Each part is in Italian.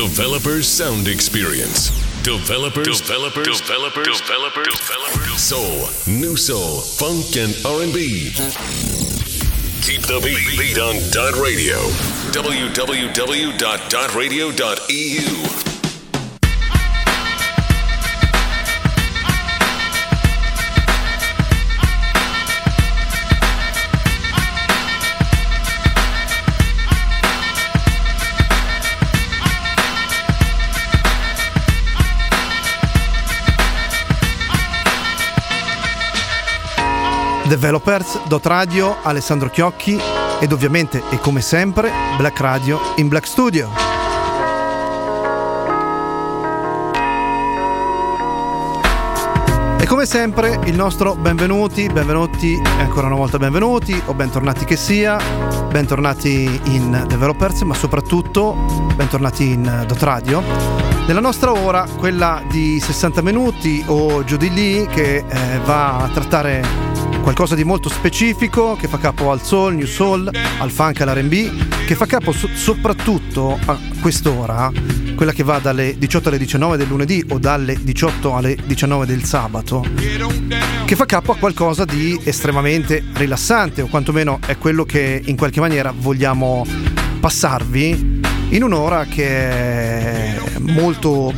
Developers Sound Experience. Developers. Soul, new soul, funk, and R&B. Keep the beat on Dot Radio. www.dotradio.eu. Developers, Dot Radio, Alessandro Chiocchi ed ovviamente e come sempre Black Radio in Black Studio. E come sempre il nostro benvenuti e ancora una volta benvenuti o bentornati che sia, bentornati in Developers ma soprattutto bentornati in Dot Radio. Nella nostra ora, quella di 60 minuti o giù di lì, che va a trattare qualcosa di molto specifico, che fa capo al soul, new soul, al funk, all'R&B, che fa capo soprattutto a quest'ora, quella che va dalle 18 alle 19 del lunedì o dalle 18 alle 19 del sabato, che fa capo a qualcosa di estremamente rilassante, o quantomeno è quello che in qualche maniera vogliamo passarvi in un'ora che è molto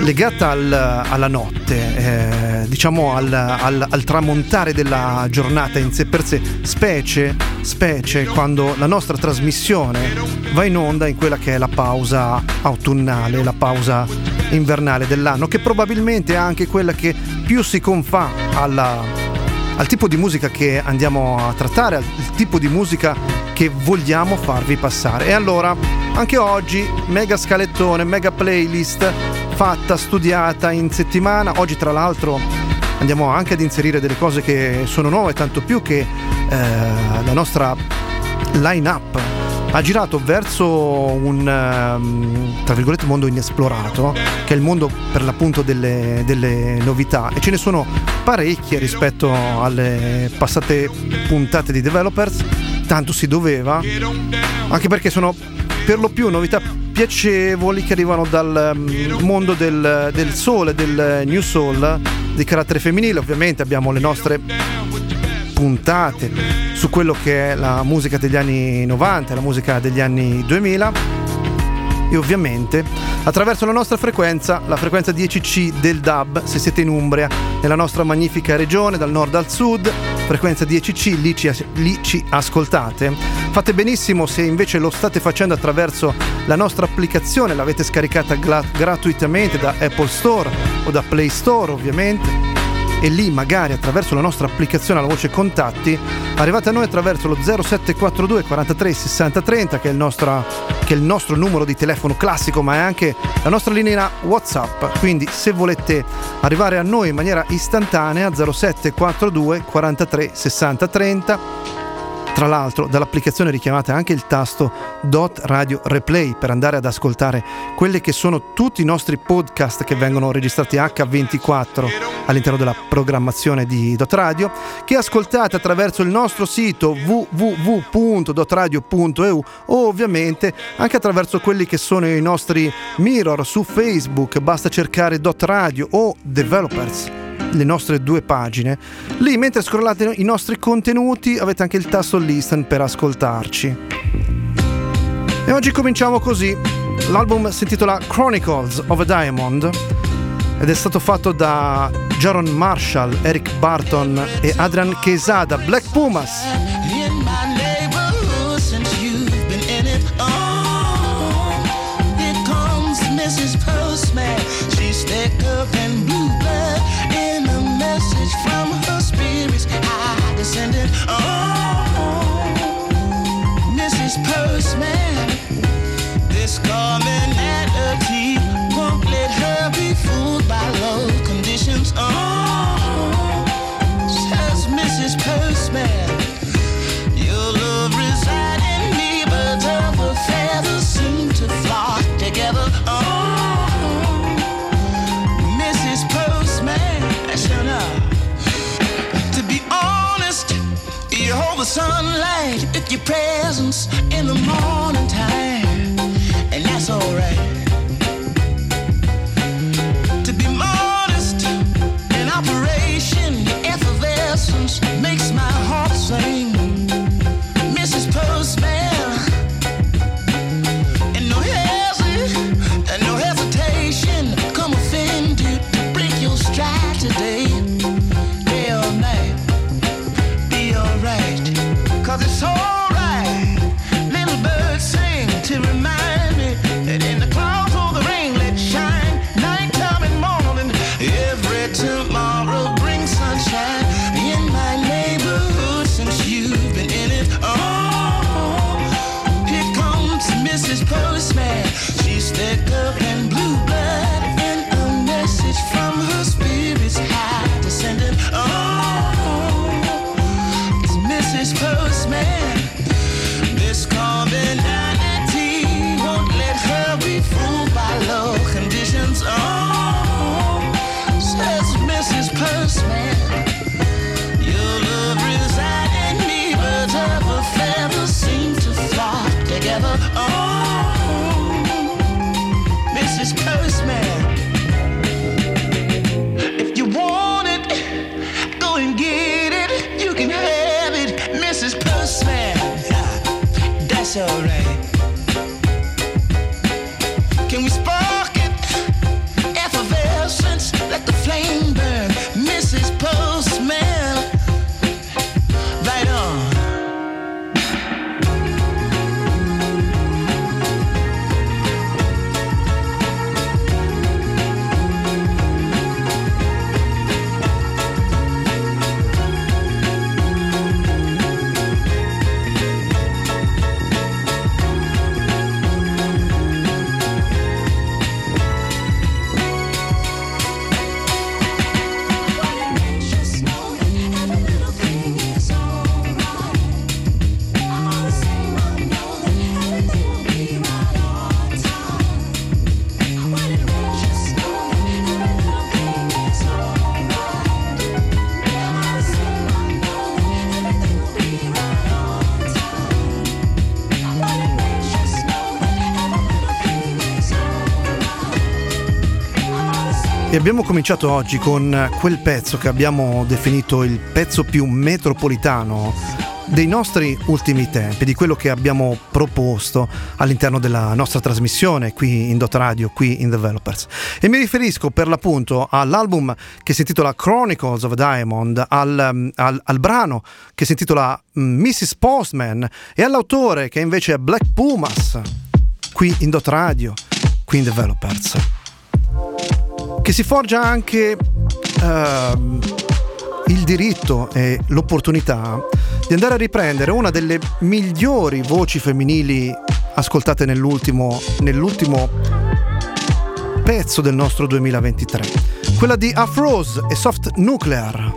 legata alla notte, diciamo al tramontare della giornata in sé per sé, specie quando la nostra trasmissione va in onda in quella che è la pausa autunnale, la pausa invernale dell'anno, che probabilmente è anche quella che più si confà al tipo di musica che andiamo a trattare, al tipo di musica che vogliamo farvi passare. E allora, anche oggi, mega scalettone, mega playlist fatta, studiata in settimana. Oggi tra l'altro andiamo anche ad inserire delle cose che sono nuove, tanto più che la nostra line-up ha girato verso un tra virgolette mondo inesplorato, che è il mondo per l'appunto delle novità, e ce ne sono parecchie rispetto alle passate puntate di Developers, tanto si doveva, anche perché sono per lo più novità piacevoli che arrivano dal mondo del soul, del new soul di carattere femminile. Ovviamente abbiamo le nostre puntate su quello che è la musica degli anni 90, la musica degli anni 2000, e ovviamente attraverso la nostra frequenza, la frequenza 10C del DAB, se siete in Umbria, nella nostra magnifica regione, dal nord al sud, frequenza 10C, lì ci ascoltate. Fate benissimo se invece lo state facendo attraverso la nostra applicazione, l'avete scaricata gratuitamente da Apple Store o da Play Store ovviamente, e lì magari attraverso la nostra applicazione alla voce contatti arrivate a noi attraverso lo 0742 43 60 30 che è il nostro numero di telefono classico, ma è anche la nostra linea WhatsApp, quindi se volete arrivare a noi in maniera istantanea 0742 43 60 30. Tra l'altro dall'applicazione richiamate anche il tasto Dot Radio Replay per andare ad ascoltare quelli che sono tutti i nostri podcast che vengono registrati H24 all'interno della programmazione di Dot Radio, che ascoltate attraverso il nostro sito www.dotradio.eu o ovviamente anche attraverso quelli che sono i nostri mirror su Facebook, basta cercare Dot Radio o Developers, le nostre due pagine. Lì mentre scrollate i nostri contenuti avete anche il tasto Listen per ascoltarci. E oggi cominciamo così. L'album si intitola Chronicles of a Diamond ed è stato fatto da Jaron Marshall, Eric Barton e Adrian Quesada, Black Pumas. From her spirits I descended. Oh, Mrs. Postman, this commonality won't let her be fooled by low conditions. Oh, says Mrs. Postman, your love resides in me, birds of a feather seem to flock together. Oh, Mrs. Postman, shut up. You hold the sunlight with your presence in the morning time, and that's alright. E abbiamo cominciato oggi con quel pezzo che abbiamo definito il pezzo più metropolitano dei nostri ultimi tempi, di quello che abbiamo proposto all'interno della nostra trasmissione qui in Dot Radio, qui in Developers. E mi riferisco per l'appunto all'album che si intitola Chronicles of a Diamond, al brano che si intitola Mrs. Postman e all'autore che invece è Black Pumas, qui in Dot Radio, qui in Developers, che si forgia anche il diritto e l'opportunità di andare a riprendere una delle migliori voci femminili ascoltate nell'ultimo pezzo del nostro 2023, quella di Afroz e Soft Nuclear.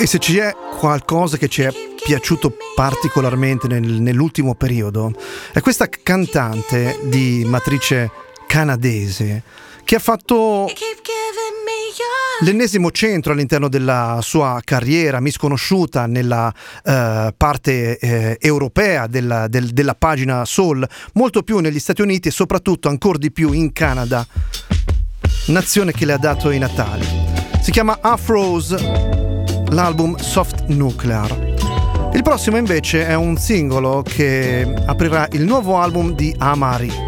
E se c'è qualcosa che ci è piaciuto particolarmente nell'ultimo periodo è questa cantante di matrice canadese che ha fatto l'ennesimo centro all'interno della sua carriera misconosciuta nella parte europea della pagina soul, molto più negli Stati Uniti e soprattutto ancor di più in Canada, nazione che le ha dato i natali. Si chiama Afroz, l'album Soft Nuclear. Il prossimo invece è un singolo che aprirà il nuovo album di Amari.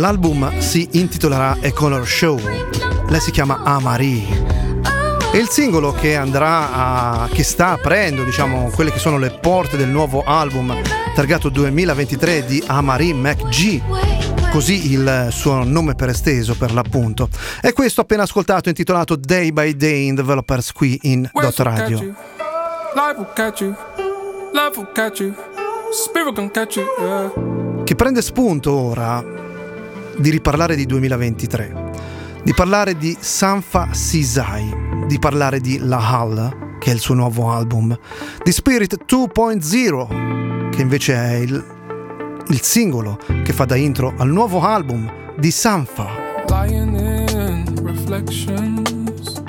L'album si intitolerà A Color Show. Lei si chiama Amari. E il singolo che che sta aprendo, diciamo, quelle che sono le porte del nuovo album targato 2023 di Amari McG, così il suo nome per esteso per l'appunto, è questo appena ascoltato, intitolato Day by Day in Developers, qui in Dot Radio. Life will catch you, love will catch you, spirit can catch you, yeah. Che prende spunto ora di riparlare di 2023, di parlare di Sanfa Sizai, di parlare di La Hal, che è il suo nuovo album, di Spirit 2.0, che invece è il singolo che fa da intro al nuovo album di Sanfa. Lying in reflections,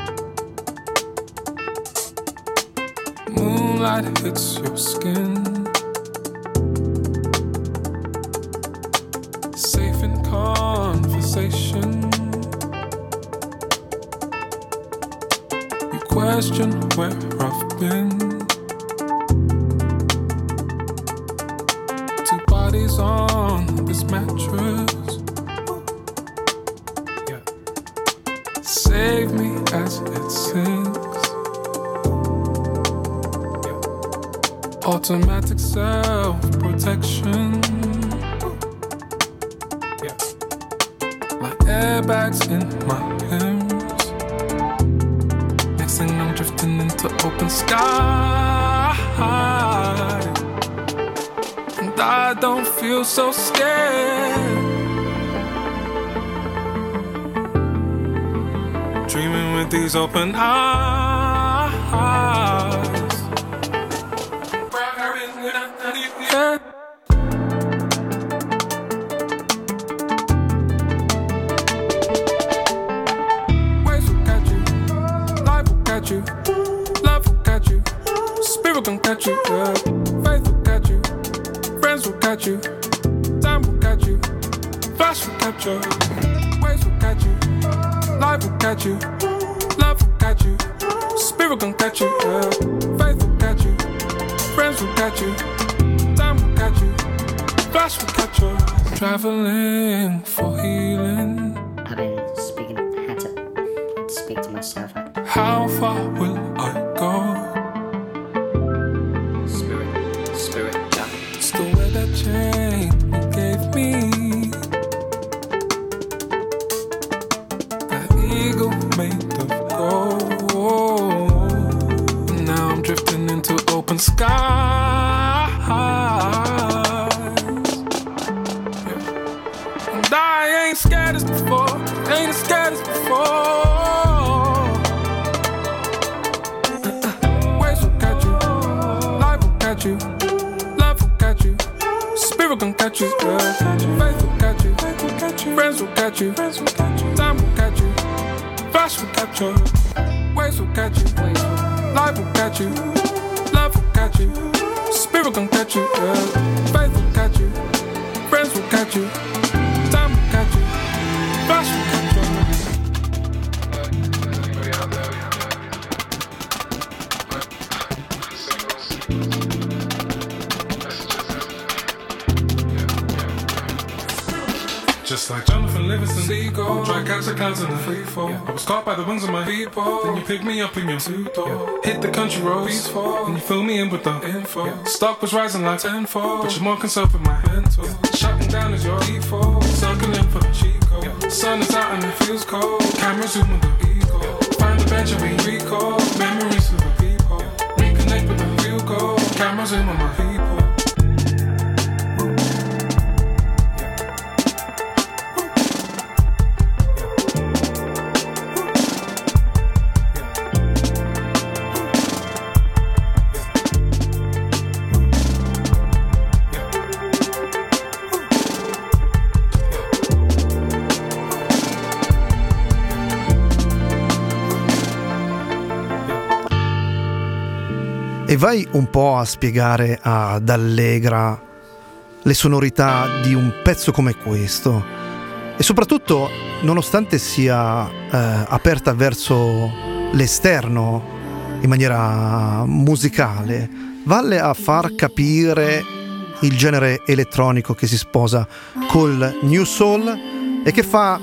moonlight hits your skin, safe in conversation, question where I've been. Two bodies on this mattress, yeah. Save me as it sinks, yeah. Automatic self-protection, yeah. My airbags in my hand, I'm drifting into open sky, and I don't feel so scared. Dreaming with these open eyes. Yeah. You. Love will catch you, spirit can catch you, yeah. Faith will catch you, friends will catch you, time will catch you, flash will catch you, waves will catch you, life will catch you, love will catch you, spirit can catch you, yeah. Faith will catch you, friends will catch you, time will catch you, flash will catch you. Traveling for healing. I've been speaking, I had to speak to myself. How far will I go? Spirit, yeah. It's the way that chain you gave me, that eagle made of gold. Now I'm drifting into open skies, yeah. And I ain't scared as before, ain't as scared as before. You. Love will catch you, spirit can catch you, yeah. Faith will catch you, friends will catch you, time will catch you, flash will catch you, waves will catch you, life will catch you, love will catch you, spirit can catch you, yeah. Faith will catch you, friends will catch you, time will catch you, flash will catch you. Just like Jonathan Livingston, seagull, dry catch a continent, free fall, yeah. I was caught by the wings of my people, then you picked me up in your suit, yeah. Hit the country roads, peaceful, and you filled me in with the info, yeah. Stock was rising like tenfold, but you're more concerned with my mental, yeah. Shutting down is your default, sucking in for the Chico, yeah. Sun is out and it feels cold, camera zoom with the ego, yeah. Find the bench and we recall, memories of the people, yeah. Reconnect with the real goal, camera zoom on my people. E vai un po' a spiegare ad Allegra le sonorità di un pezzo come questo, e soprattutto, nonostante sia aperta verso l'esterno in maniera musicale, vale a far capire il genere elettronico che si sposa col New Soul e che fa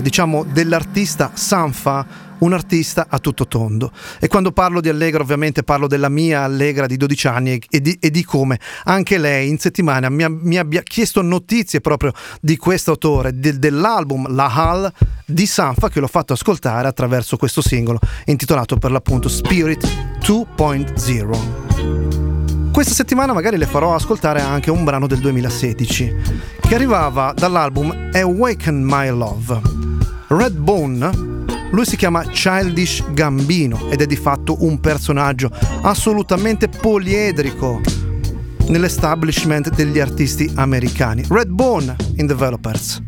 diciamo dell'artista Sanfa un artista a tutto tondo. E quando parlo di Allegra ovviamente parlo della mia Allegra di 12 anni e di come anche lei in settimana mi abbia chiesto notizie proprio di questo autore, dell'album La Hal di Sanfa, che l'ho fatto ascoltare attraverso questo singolo intitolato per l'appunto Spirit 2.0. Questa settimana magari le farò ascoltare anche un brano del 2016 che arrivava dall'album Awaken My Love. Redbone, lui si chiama Childish Gambino ed è di fatto un personaggio assolutamente poliedrico nell'establishment degli artisti americani. Redbone in Developers.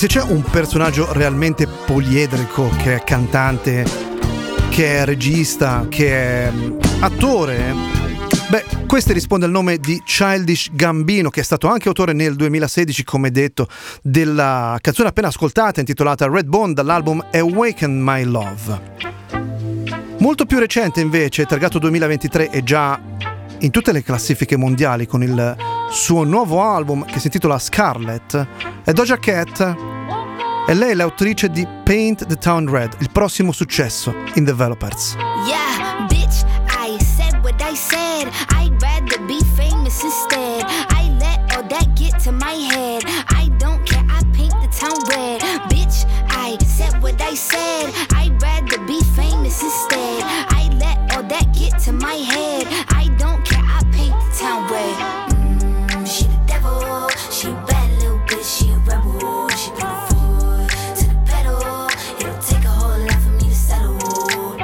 se c'è un personaggio realmente poliedrico, che è cantante, che è regista, che è attore, beh, questo risponde al nome di Childish Gambino, che è stato anche autore nel 2016, come detto, della canzone appena ascoltata, intitolata Redbone, dall'album Awaken My Love. Molto più recente invece, targato 2023, è già in tutte le classifiche mondiali con il suo nuovo album che si intitola Scarlet, è Doja Cat, e lei è l'autrice di Paint the Town Red, il prossimo successo in Developers. Yeah, bitch, I said what I said, I'd rather be famous instead, I let all that get to my head, I don't care, I paint the town red, bitch, I said what I said, I'd rather be famous instead, I let all that get to my head, I don't care, I paint the town red. She the devil, she a bad little bitch, she a rebel, she put her foot to the pedal, it'll take a whole lot for me to settle.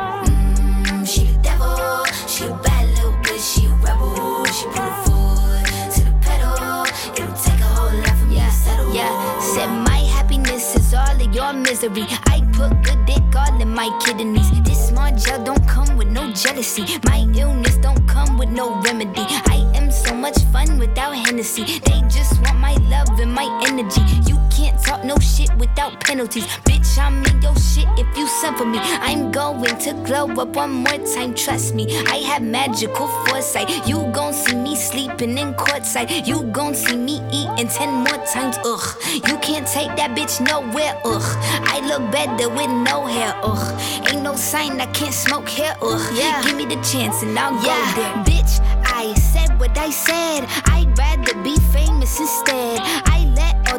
She the devil, she a bad little bitch, she a rebel, she put her foot to the pedal, it'll take a whole lot for me to settle. Yeah, said my happiness is all of your misery, I put good dick all in my kidneys, this small gel don't come with no jealousy, my illness don't come with no remedy, I am so much fun without Hennessy, they just want my love and my energy, you can't talk no shit without penalties, bitch I'm in your shit if you send for me, I'm going to glow up one more time, trust me, I have magical foresight, you gon' see me sleeping in courtside, you gon' see me eating 10 more times, ugh, you can't take that bitch nowhere, ugh, I look better with no hair, ugh, ain't no sign I can't smoke hair, ugh, yeah. Give me the chance and I'll go there, bitch, I said what I said, I'd rather be famous instead, I let all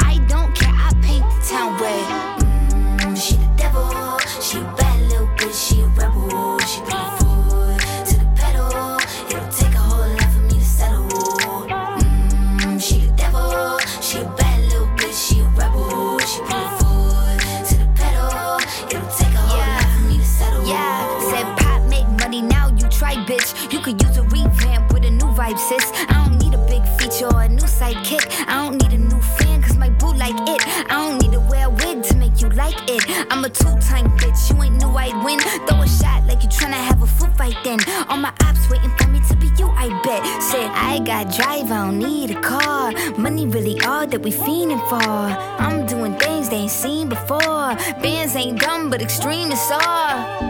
I don't care, I paint the town red. She the devil, she a bad little bitch, she a rebel, she put her foot to the pedal, it'll take a whole lot for me to settle. She the devil, she a bad little bitch, she a rebel, she put her foot to the pedal, it'll take a whole lot for me to settle. Yeah, said pop make money, now you try bitch, you could use a revamp with a new vibe sis, I don't need a big feature or a new sidekick, I don't need a new fan cause my boo like it, I don't need to wear a wig to make you like it, I'm a 2-time bitch, you ain't knew I'd win, throw a shot like you tryna have a foot fight then, all my ops waiting for me to be you, I bet, said I got drive, I don't need a car, money really all that we fiending for, I'm doing things they ain't seen before, bands ain't dumb but extreme is all,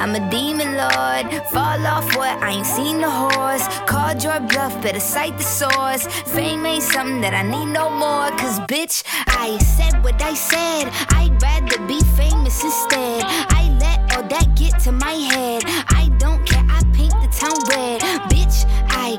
I'm a demon lord, fall off what, I ain't seen the horse, called your bluff, better cite the source, fame ain't something that I need no more, cause bitch, I said what I said, I'd rather be famous instead, I let all that get to my head, I don't care, I paint the town red, bitch, I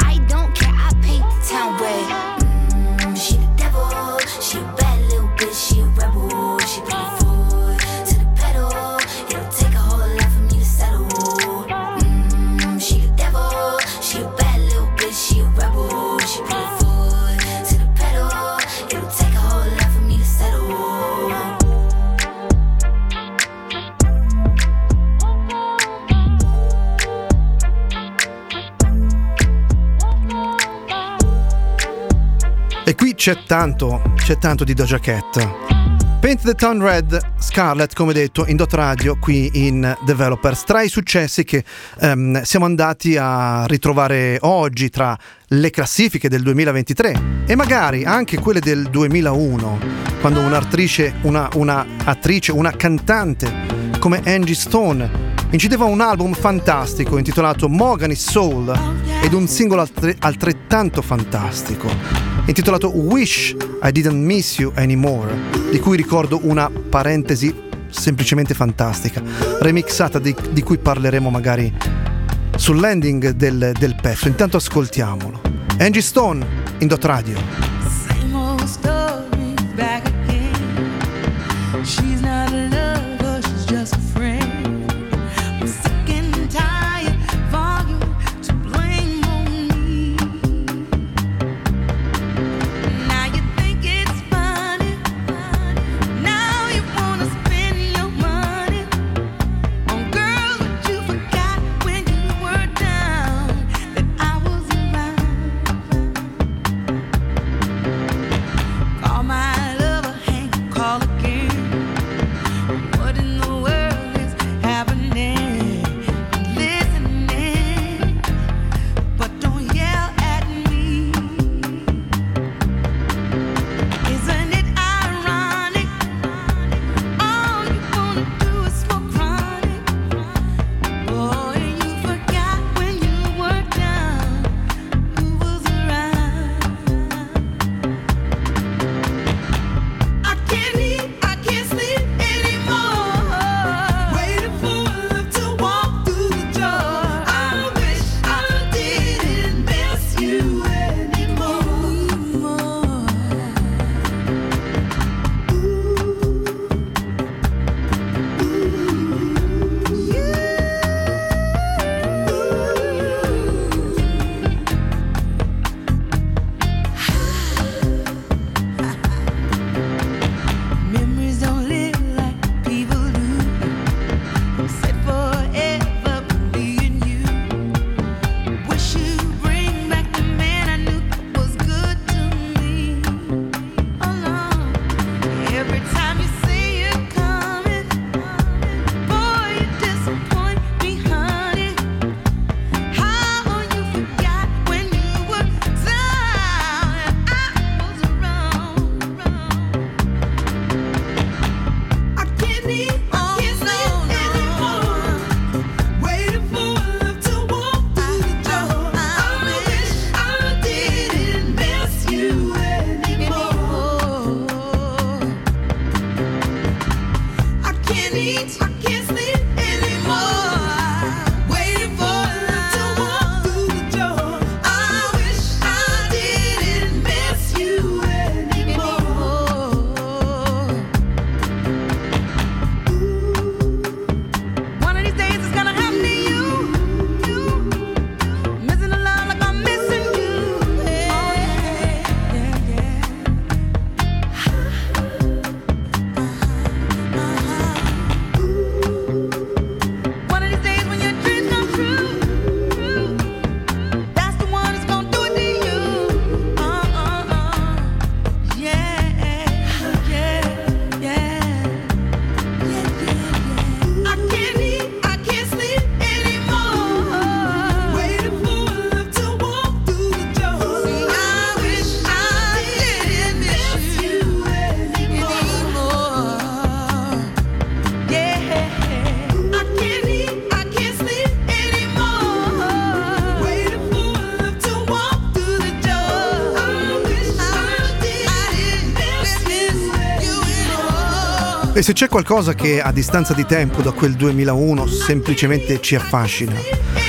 I don't care, I paint the town red. She the devil, she a bad little bitch, she a rebel, she put her foot to the pedal, it'll take a whole lot for me to settle. She the devil, she a bad little bitch, she a rebel, she put her foot to the pedal, it'll take a whole lot for me to settle. E qui c'è tanto di Doja Cat. Paint the Town Red, Scarlet, come detto, in Dot Radio, qui in Developers. Tra i successi che siamo andati a ritrovare oggi tra le classifiche del 2023 e magari anche quelle del 2001, quando un'attrice, una cantante come Angie Stone incideva un album fantastico intitolato Mahogany Soul ed un singolo altrettanto fantastico intitolato Wish I Didn't Miss You Anymore, di cui ricordo una parentesi semplicemente fantastica, remixata, di cui parleremo magari sul landing del pezzo. Intanto ascoltiamolo. Angie Stone in Dot Radio. Same old story back again. She's not a lover, she's just a friend. I'm sick and tired for you to blame on me. Now you E se c'è qualcosa che a distanza di tempo da quel 2001 semplicemente ci affascina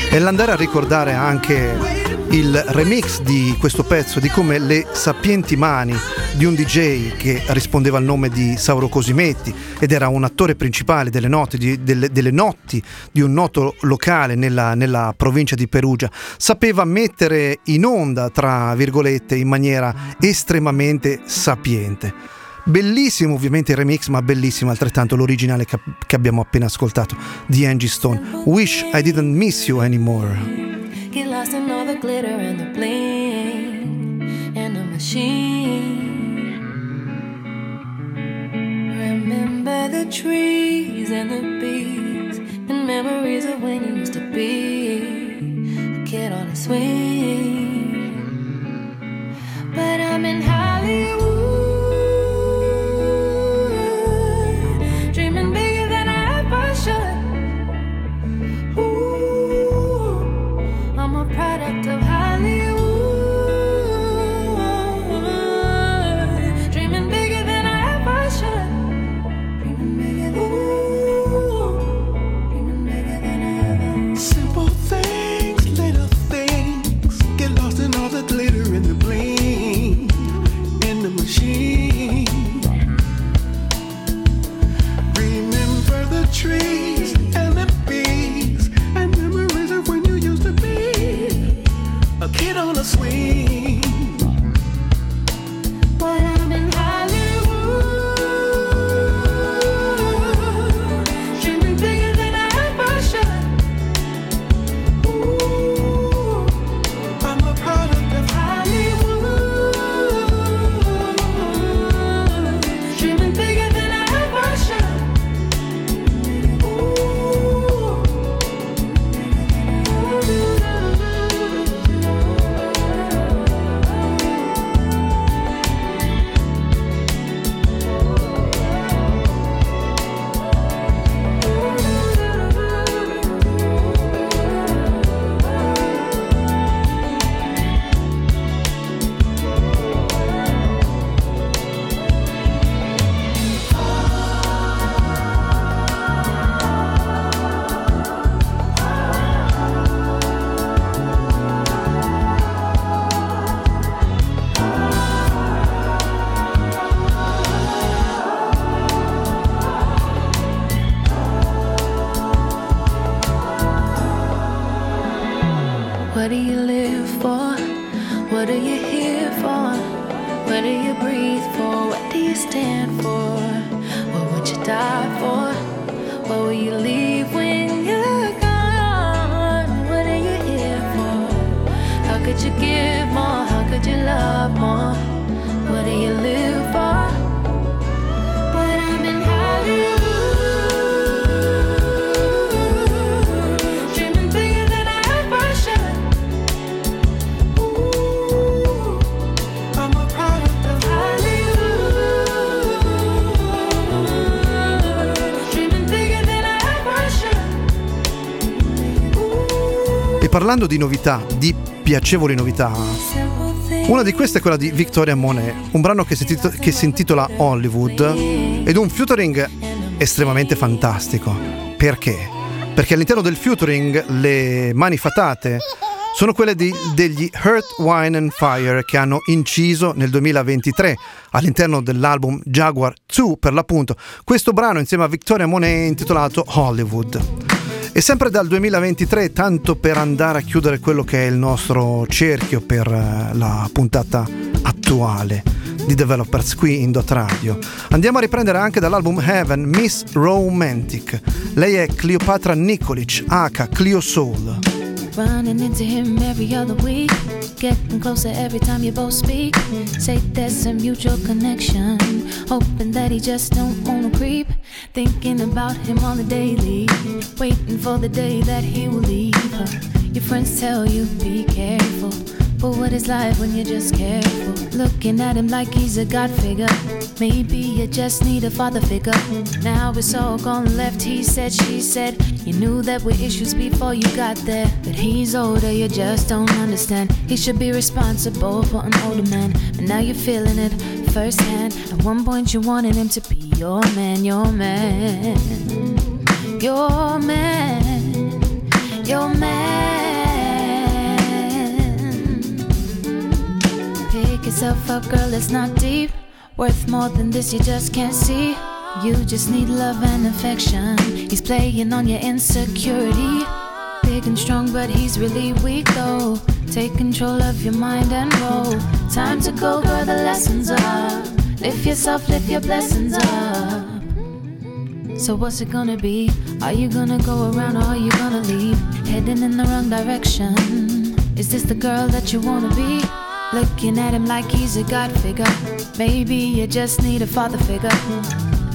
è l'andare a ricordare anche il remix di questo pezzo, di come le sapienti mani di un DJ che rispondeva al nome di Sauro Cosimetti ed era un attore principale delle notti di un noto locale nella provincia di Perugia, sapeva mettere in onda, tra virgolette, in maniera estremamente sapiente. Bellissimo ovviamente il remix, ma bellissimo altrettanto l'originale che abbiamo appena ascoltato di Angie Stone, Wish I Didn't Miss You Anymore. Get lost in all the glitter and the bling and the machine. Remember the trees and the bees and memories of when you used to be a kid on a swing. But I'm in Hollywood. Product of Hollywood, dreaming bigger than I ever should, dreaming bigger than, ooh, dreaming bigger than I ever. Simple things, little things, get lost in all the glitter and the bling in the machine. Remember the trees and the bees and memories of when you used to be a kid on a swing. But I'm in Hollywood, dreaming bigger than I ever should. Ooh, I'm a product of Hollywood, dreaming bigger than I ever should. Ooh. Parlando di novità, di piacevoli novità, una di queste è quella di Victoria Monet, un brano che si intitola Hollywood ed un featuring estremamente fantastico. Perché? Perché all'interno del featuring le mani fatate sono quelle degli Hurt Wine and Fire, che hanno inciso nel 2023 all'interno dell'album Jaguar 2 per l'appunto questo brano insieme a Victoria Monet intitolato Hollywood. E sempre dal 2023, tanto per andare a chiudere quello che è il nostro cerchio per la puntata attuale di Developers qui in Dot Radio, andiamo a riprendere anche dall'album Heaven Miss Romantic. Lei è Cleopatra Nikolic, aka Cleo Sol. Running into him every other week, getting closer every time you both speak. Say there's a mutual connection, hoping that he just don't wanna creep. Thinking about him on the daily, waiting for the day that he will leave her. Your friends tell you be careful, but what is life when you're just careful? Looking at him like he's a god figure, maybe you just need a father figure. Now it's all gone left, he said, she said. You knew there were issues before you got there, but he's older, you just don't understand. He should be responsible for an older man, but now you're feeling it firsthand. At one point you wanted him to be Your man, your man, your man, your man. Pick yourself up, girl, it's not deep. Worth more than this, you just can't see. You just need love and affection. He's playing on your insecurity. Big and strong, but he's really weak though. Take control of your mind and roll. Time to go, girl, the lessons up. Lift yourself, lift your blessings up. So what's it gonna be? Are you gonna go around or are you gonna leave? Heading in the wrong direction. Is this the girl that you wanna be? Looking at him like he's a god figure. Maybe you just need a father figure.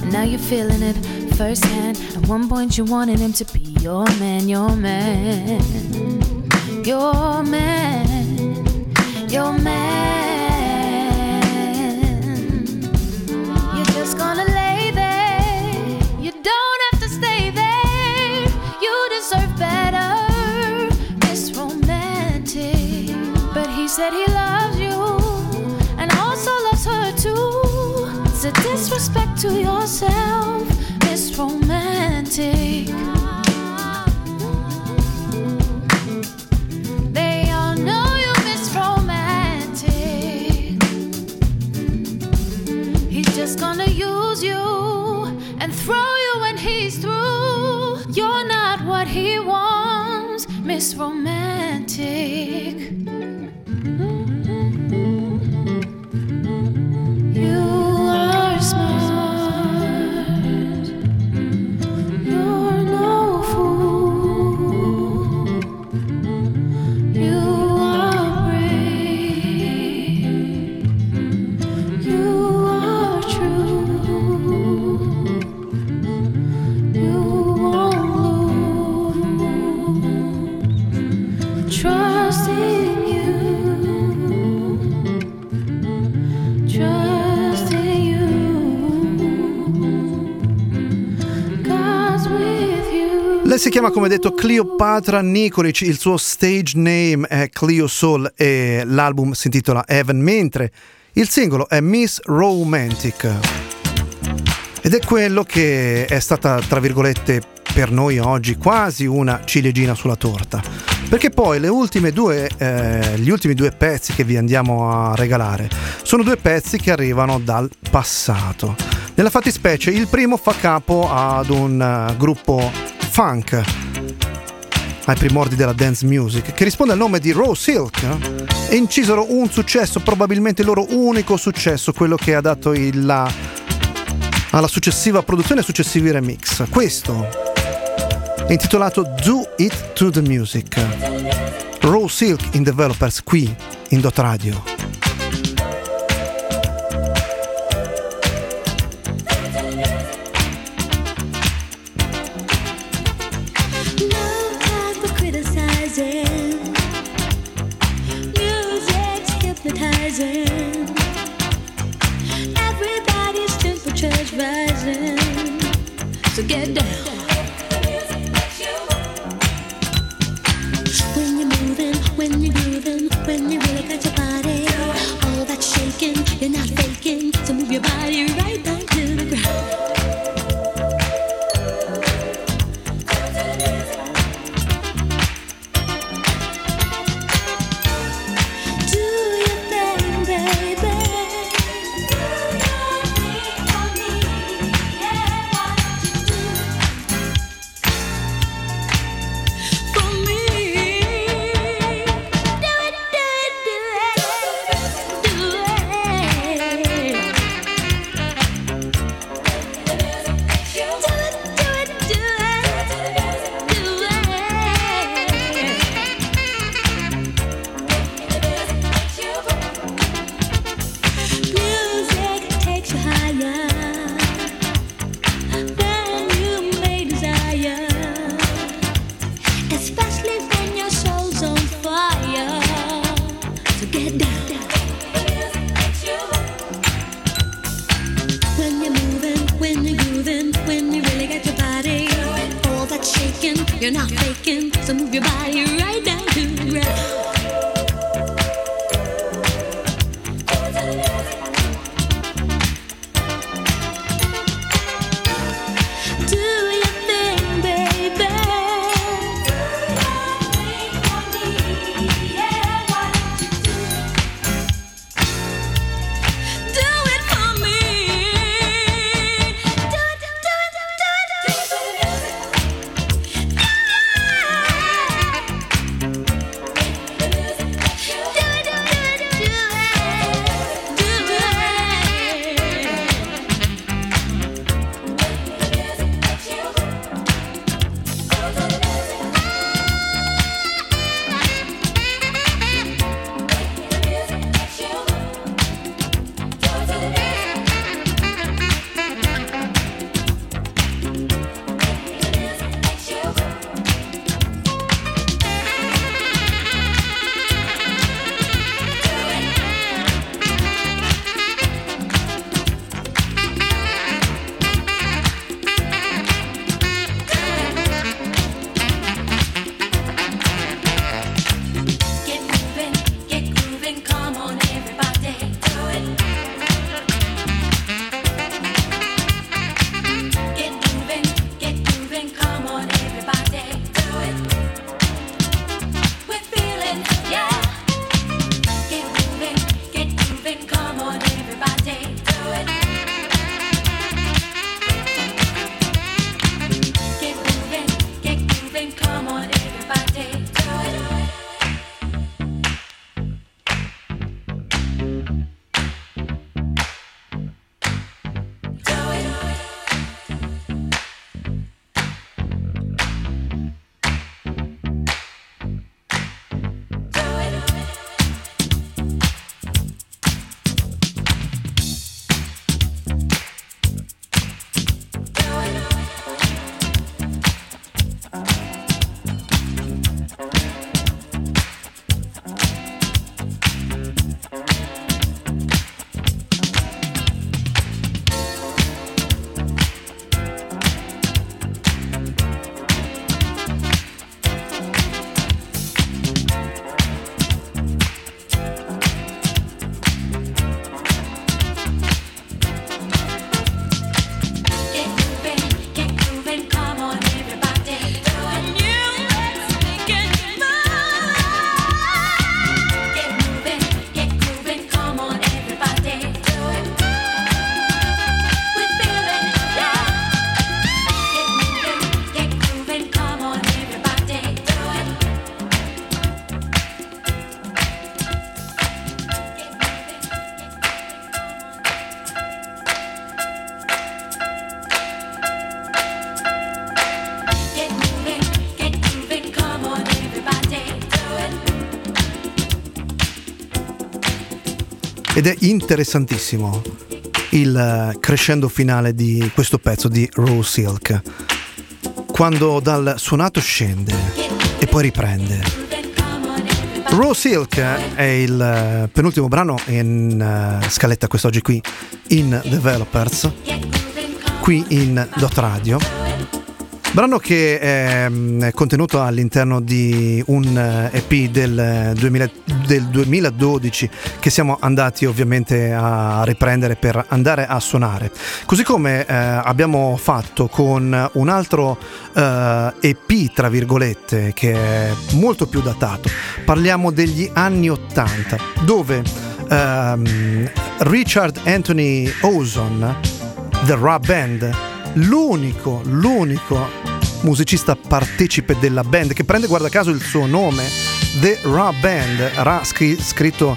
And now you're feeling it firsthand. At one point you wanted him to be your man, your man, your man, your man. You're just gonna lay there. You don't have to stay there. You deserve better, Miss Romantic. But he said he loves you and also loves her too. It's a disrespect to yourself, Miss Romantic. Gonna use you and throw you when he's through. You're not what he wants, Miss Romantic. You are smart, you're no fool. You are brave, you si chiama, come detto, Cleopatra Nikolic, il suo stage name è Cleo Sol e l'album si intitola Heaven, mentre il singolo è Miss Romantic. Ed è quello che è stata, tra virgolette, per noi oggi quasi una ciliegina sulla torta, perché poi le ultime due, gli ultimi due pezzi che vi andiamo a regalare sono due pezzi che arrivano dal passato. Nella fattispecie il primo fa capo ad un gruppo funk ai primordi della dance music, che risponde al nome di Raw Silk, e incisero un successo, probabilmente il loro unico successo, quello che ha dato alla successiva produzione e successivi remix. Questo è intitolato Do It To The Music. Raw Silk in Developers, qui in Dot Radio. Everybody's stood for church rising, so get down. When you're moving, when you're grooving, when you really got your body, all that shaking, you're not faking, so move your body right down to the ground. ed è interessantissimo il crescendo finale di questo pezzo di Raw Silk, quando dal suonato scende e poi riprende. Raw Silk è il penultimo brano in scaletta quest'oggi qui in Developers, qui in Dot Radio. Brano che è contenuto all'interno di un EP del 2012 che siamo andati ovviamente a riprendere per andare a suonare, così come abbiamo fatto con un altro EP tra virgolette che è molto più datato. Parliamo degli anni 80, dove Richard Anthony Oson, The RAH Band, l'unico musicista partecipe della band che prende guarda caso il suo nome, The RAH Band, RAH scritto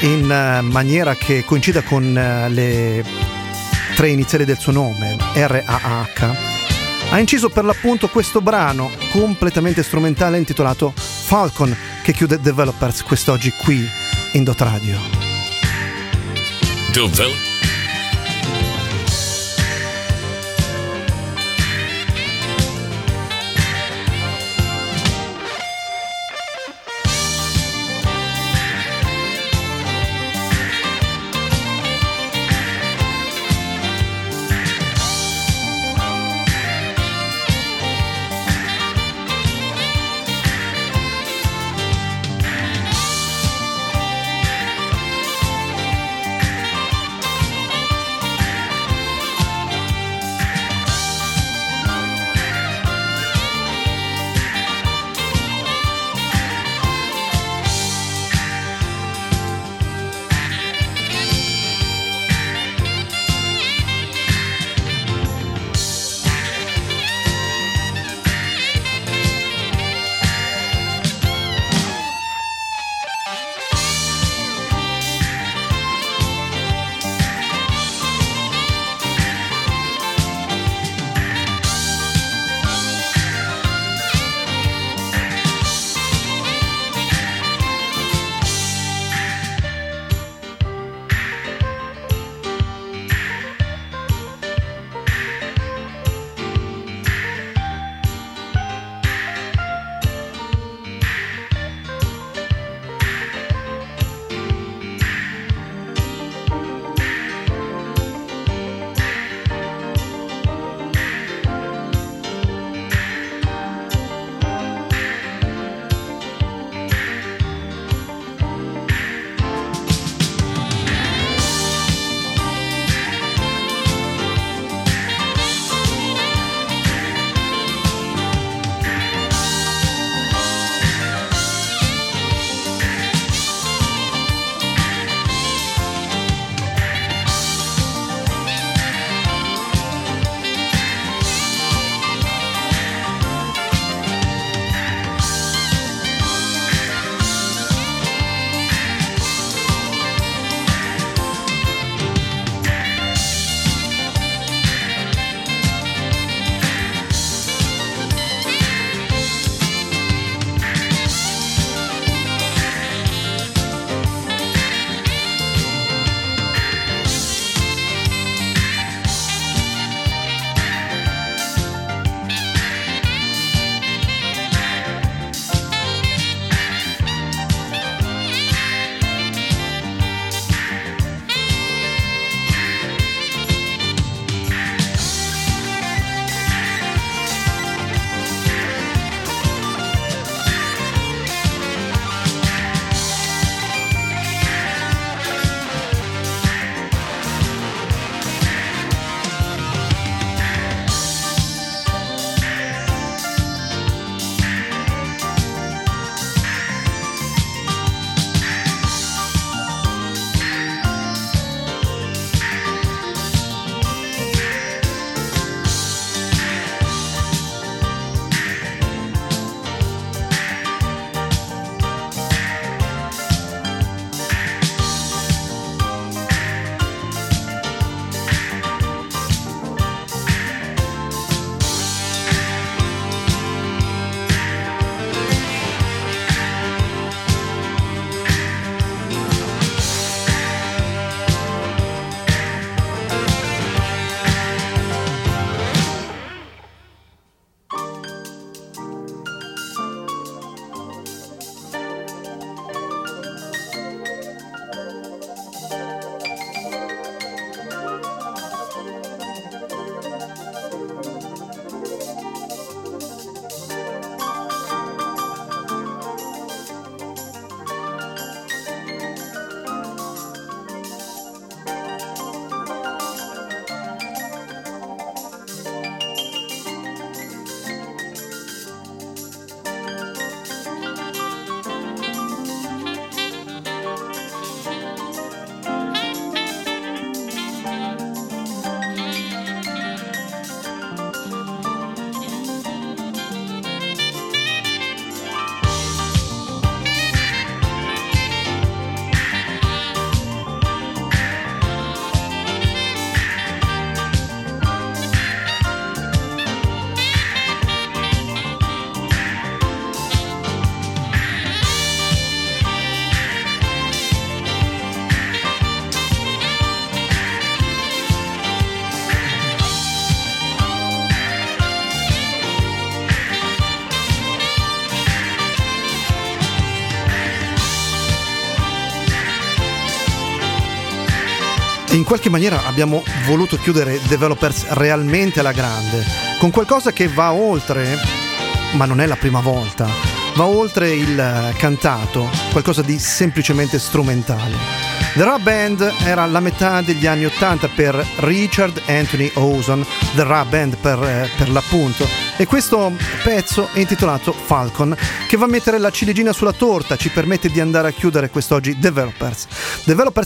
in maniera che coincida con le tre iniziali del suo nome, RAH, ha inciso per l'appunto questo brano completamente strumentale intitolato Falcon, che chiude Developers quest'oggi qui in Dot Radio. in qualche maniera abbiamo voluto chiudere Developers realmente alla grande, con qualcosa che va oltre, ma non è la prima volta, va oltre il cantato, qualcosa di semplicemente strumentale. The RAH Band era la metà degli anni 80 per Richard Anthony Oson, The RAH Band per l'appunto, e questo pezzo è intitolato Falcon, che va a mettere la ciliegina sulla torta, ci permette di andare a chiudere quest'oggi Developers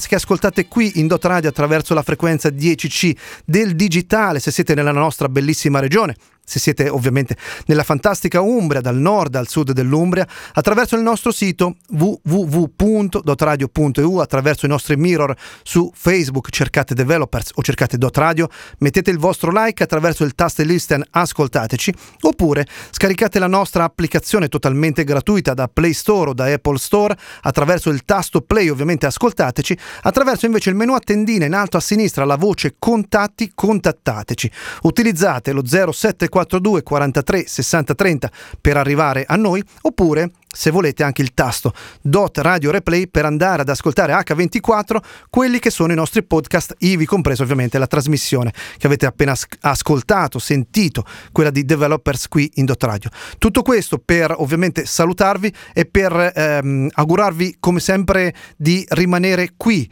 che ascoltate qui in Dot Radio attraverso la frequenza 10C del digitale, se siete nella nostra bellissima regione. Se siete ovviamente nella fantastica Umbria, dal nord al sud dell'Umbria, attraverso il nostro sito www.dotradio.eu, attraverso i nostri mirror su Facebook, cercate Developers o cercate Dot Radio, mettete il vostro like attraverso il tasto Listen, ascoltateci, oppure scaricate la nostra applicazione totalmente gratuita da Play Store o da Apple Store, attraverso il tasto Play ovviamente ascoltateci, attraverso invece il menu a tendina in alto a sinistra la voce Contatti, contattateci, utilizzate lo 0742 43 60 30 per arrivare a noi, oppure se volete anche il tasto Dot Radio Replay per andare ad ascoltare H24 quelli che sono i nostri podcast, ivi compreso ovviamente la trasmissione che avete appena ascoltato, sentito, quella di Developers qui in Dot Radio. Tutto questo per ovviamente salutarvi e per augurarvi come sempre di rimanere qui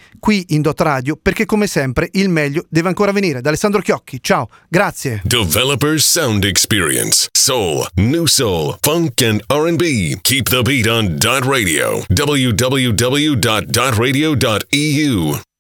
in Dot Radio, perché come sempre il meglio deve ancora venire. Da Alessandro Chiocchi, ciao, grazie. Developers Sound Experience, Soul, New Soul, Funk and R&B. Keep the beat on Dot Radio, www.dotradio.eu.